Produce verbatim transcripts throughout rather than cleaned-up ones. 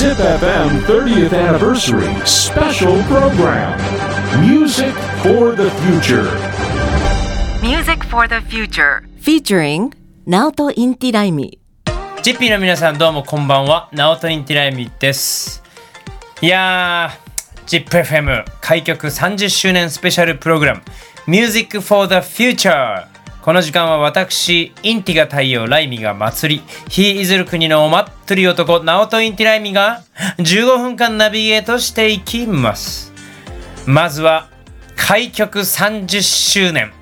ZIP-エフエム thirtieth Anniversary Special Program Music for the Future Music for the Future Featuring ナオト・インティライミ。 ジッピー の皆さんどうもこんばんは、ナオト・インティライミです。いやー ZIP-エフエム 開局さんじゅっしゅうねんスペシャルプログラム Music for the Future。この時間は私、インティが太陽、ライミが祭り、日いずる国のお祭り男、ナオト・インティライミがじゅうごふんかんナビゲートしていきます。まずは、開局さんじゅっしゅうねん、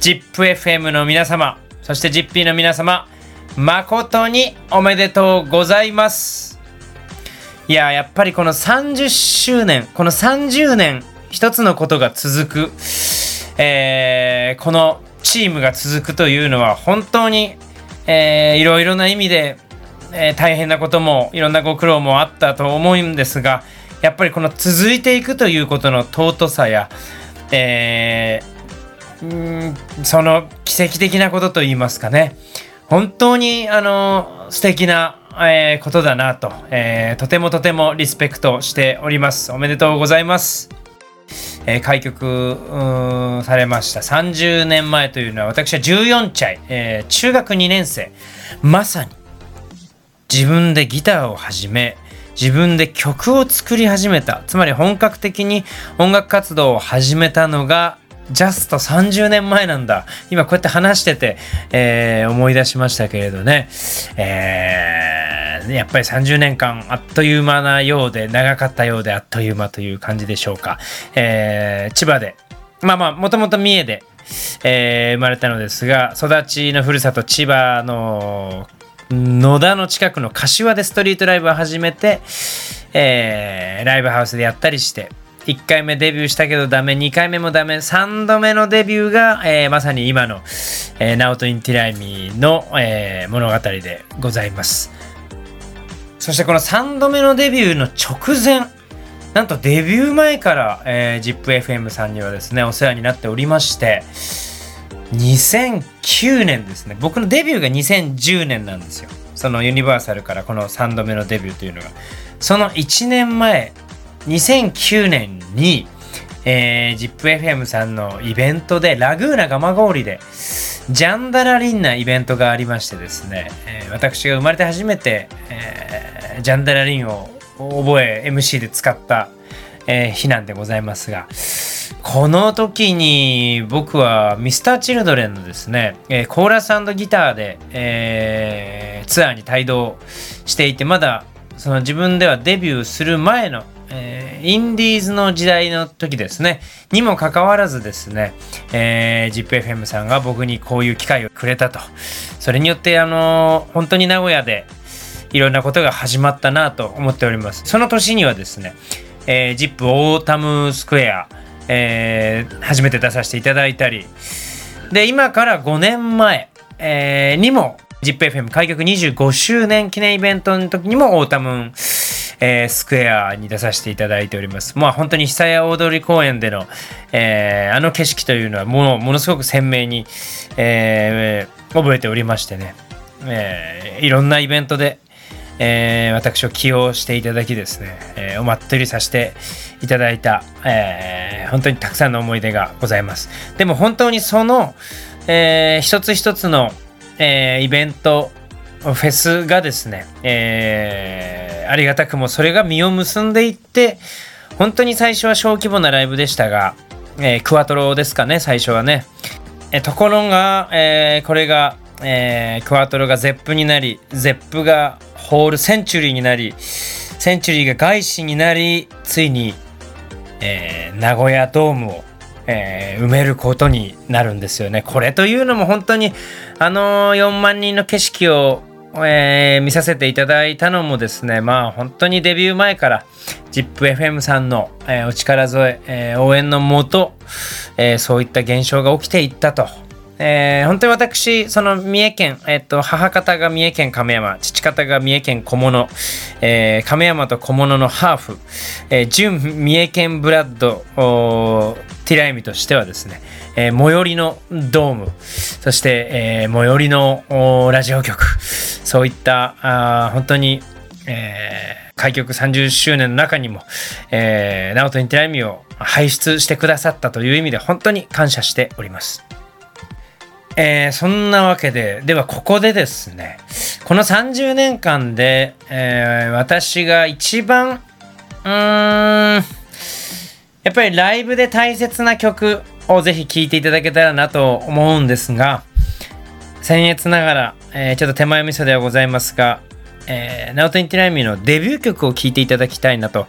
ジップエフエム の皆様、そして ジッピー の皆様、誠におめでとうございます。いや、やっぱりこのさんじゅっしゅうねん、このさんじゅうねん、一つのことが続く、えー、この、チームが続くというのは本当に、えー、いろいろな意味で、えー、大変なこともいろんなご苦労もあったと思うんですが、やっぱりこの続いていくということの尊さや、えー、んーその奇跡的なことといいますかね、本当にあの素敵な、えー、ことだなと、えー、とてもとてもリスペクトしております。おめでとうございます。えー、開局されましたさんじゅうねんまえというのは、私はじゅうよんさい、えー、中学にねんせい、まさに自分でギターを始め、自分で曲を作り始めた、つまり本格的に音楽活動を始めたのがジャストさんじゅうねんまえなんだ。今こうやって話してて、えー、思い出しましたけれどね、えー、やっぱりさんじゅうねんかんあっという間なようで、長かったようであっという間という感じでしょうか。えー、千葉で、まあまあもともと三重で、えー、生まれたのですが、育ちのふるさと千葉の野田の近くの柏でストリートライブを始めて、えー、ライブハウスでやったりして、いっかいめデビューしたけどダメ、にかいめもダメ、さんどめのデビューが、えー、まさに今の、えー、ナオト・インティライミの、えー、物語でございます。そしてこのさんどめのデビューの直前、なんとデビュー前から、えー、ジップエフエム さんにはですねお世話になっておりまして、にせんきゅうねんですね、僕のデビューがにせんじゅうねんなんですよ。そのユニバーサルからこのさんどめのデビューというのが、そのいちねんまえにせんきゅうねんに、えー、ジップエフエム さんのイベントでラグーナ蒲郡でジャンダラリンなイベントがありましてですね、えー、私が生まれて初めて、えー、ジャンダラリンを覚え エムシー で使った、えー、日なんでございますが、この時に僕は ミスターチルドレン のですね、えー、コーラス&ギターで、えー、ツアーに帯同していて、まだその自分ではデビューする前のえー、インディーズの時代の時ですねにもかかわらずですね、えー、ジップエフエム さんが僕にこういう機会をくれたと、それによってあのー、本当に名古屋でいろんなことが始まったなと思っております。その年にはですね、えー、ジップ オータムスクエア、えー、初めて出させていただいたりで、今からごねんまえ、えー、にも ジップエフエム 開局にじゅうごしゅうねん記念イベントの時にもオータムえー、スクエアに出させていただいております。まあ本当に久屋大通公園での、えー、あの景色というのはもうものすごく鮮明に、えー、覚えておりましてね、えー、いろんなイベントで、えー、私を起用していただきですね、えー、お祭りさせていただいた、えー、本当にたくさんの思い出がございます。でも本当にその、えー、一つ一つの、えー、イベントフェスがですね、えー、ありがたくもそれが実を結んでいって、本当に最初は小規模なライブでしたが、えー、クワトロですかね最初はね、えー、ところが、えー、これが、えー、クワトロがゼップになり、ゼップがホールセンチュリーになり、センチュリーが外資になり、ついに、えー、名古屋ドームをえー、埋めることになるんですよね。これというのも本当にあのよんまんにんの景色をえー、見させていただいたのもですね、まあ本当にデビュー前から ジップエフエム さんの、えー、お力添え、えー、応援のもと、えー、そういった現象が起きていったと、えー、本当に私その三重県、えー、と母方が三重県亀山、父方が三重県小物、えー、亀山と小物のハーフ、えー、純三重県ブラッドティライミとしてはですね、えー、最寄りのドーム、そして、えー、最寄りのラジオ局、そういったあ本当に、えー、開局さんじゅっしゅうねんの中にも、えー、ナオト・インティライミを輩出してくださったという意味で本当に感謝しております。えー、そんなわけで、ではここでですね、このさんじゅうねんかんで、えー、私が一番うーんやっぱりライブで大切な曲をぜひ聴いていただけたらなと思うんですが、僭越ながら、えー、ちょっと手前味噌ではございますが、えー、ナオト・インティライミのデビュー曲を聴いていただきたいなと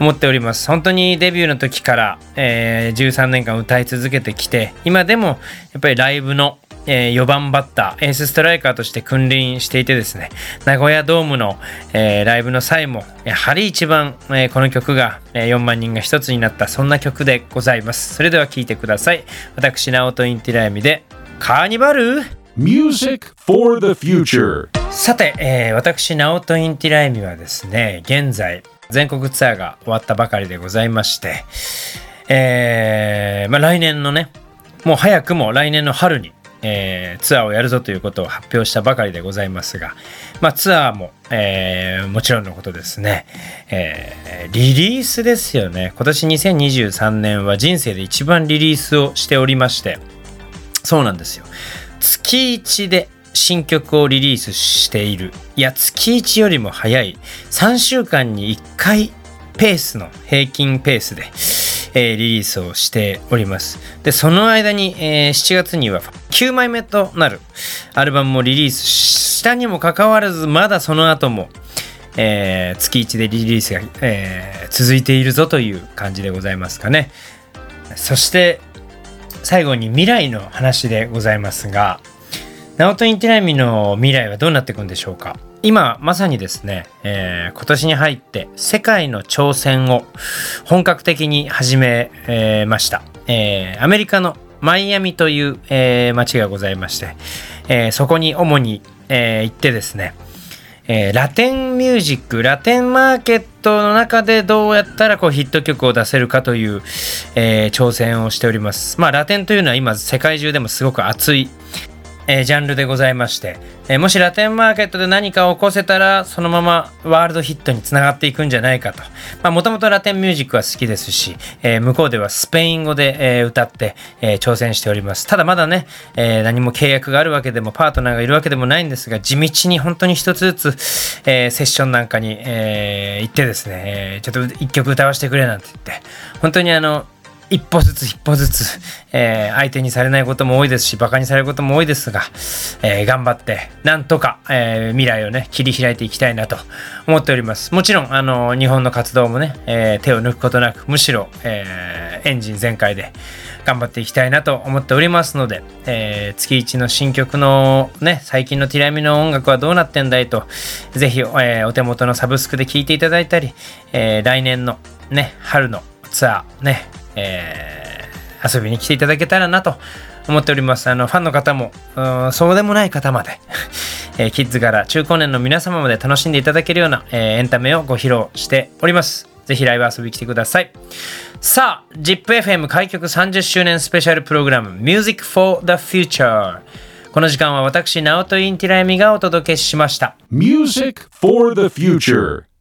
思っております。本当にデビューの時から、えー、じゅうさんねんかん歌い続けてきて、今でもやっぱりライブのえー、よんばんバッターエースストライカーとして君臨していてですね、名古屋ドームの、えー、ライブの際もやはり一番、えー、この曲が、えー、よんまんにんが一つになった、そんな曲でございます。それでは聴いてください。私ナオト・インティライミでカーニバル Music for the future。 さて、えー、私ナオト・インティライミはですね、現在全国ツアーが終わったばかりでございまして、えーまあ、来年のね、もう早くも来年の春にえー、ツアーをやるぞということを発表したばかりでございますが、まあ、ツアーも、えー、もちろんのことですね、えー、リリースですよね。今年にせんにじゅうさんねんは人生で一番リリースをしておりまして、そうなんですよ、月いちで新曲をリリースしている、いや月いちよりも早いさんしゅうかんにいっかいペースの平均ペースでえー、リリースをしております。でその間に、えー、しちがつにはきゅうまいめとなるアルバムもリリースしたにもかかわらず、まだその後も、えー、月いちでリリースが、えー、続いているぞという感じでございますかね。そして最後に未来の話でございますが、ナオト・インティライミの未来はどうなっていくんでしょうか。今まさにですね、えー、今年に入って世界の挑戦を本格的に始め、えー、ました、えー、アメリカのマイアミという、えー、街がございまして、えー、そこに主に、えー、行ってですね、えー、ラテンミュージック、ラテンマーケットの中でどうやったらこうヒット曲を出せるかという、えー、挑戦をしております。まあラテンというのは今世界中でもすごく熱いえー、ジャンルでございまして、えー、もしラテンマーケットで何かを起こせたら、そのままワールドヒットにつながっていくんじゃないかと。まあもともとラテンミュージックは好きですし、えー、向こうではスペイン語で、えー、歌って、えー、挑戦しております。ただまだね、えー、何も契約があるわけでもパートナーがいるわけでもないんですが、地道に本当に一つずつ、えー、セッションなんかに、えー、行ってですね、えー、ちょっと一曲歌わせてくれなんて言って、本当にあの一歩ずつ一歩ずつ、えー、相手にされないことも多いですし、バカにされることも多いですが、えー、頑張ってなんとか、えー、未来をね切り開いていきたいなと思っております。もちろんあの日本の活動もね、えー、手を抜くことなく、むしろ、えー、エンジン全開で頑張っていきたいなと思っておりますので、えー、月いちの新曲のね、最近のティラミの音楽はどうなってんだいと、ぜひ、えー、お手元のサブスクで聴いていただいたり、えー、来年のね春のツアーね、えー、遊びに来ていただけたらなと思っております。あのファンの方もうそうでもない方まで、えー、キッズから中高年の皆様まで楽しんでいただけるような、えー、エンタメをご披露しております。ぜひライブ遊びに来てください。さあ ZIP-エフエム 開局さんじゅっしゅうねんスペシャルプログラム Music for the Future、 この時間は私ナオト・インティライミがお届けしました。 Music for the Future。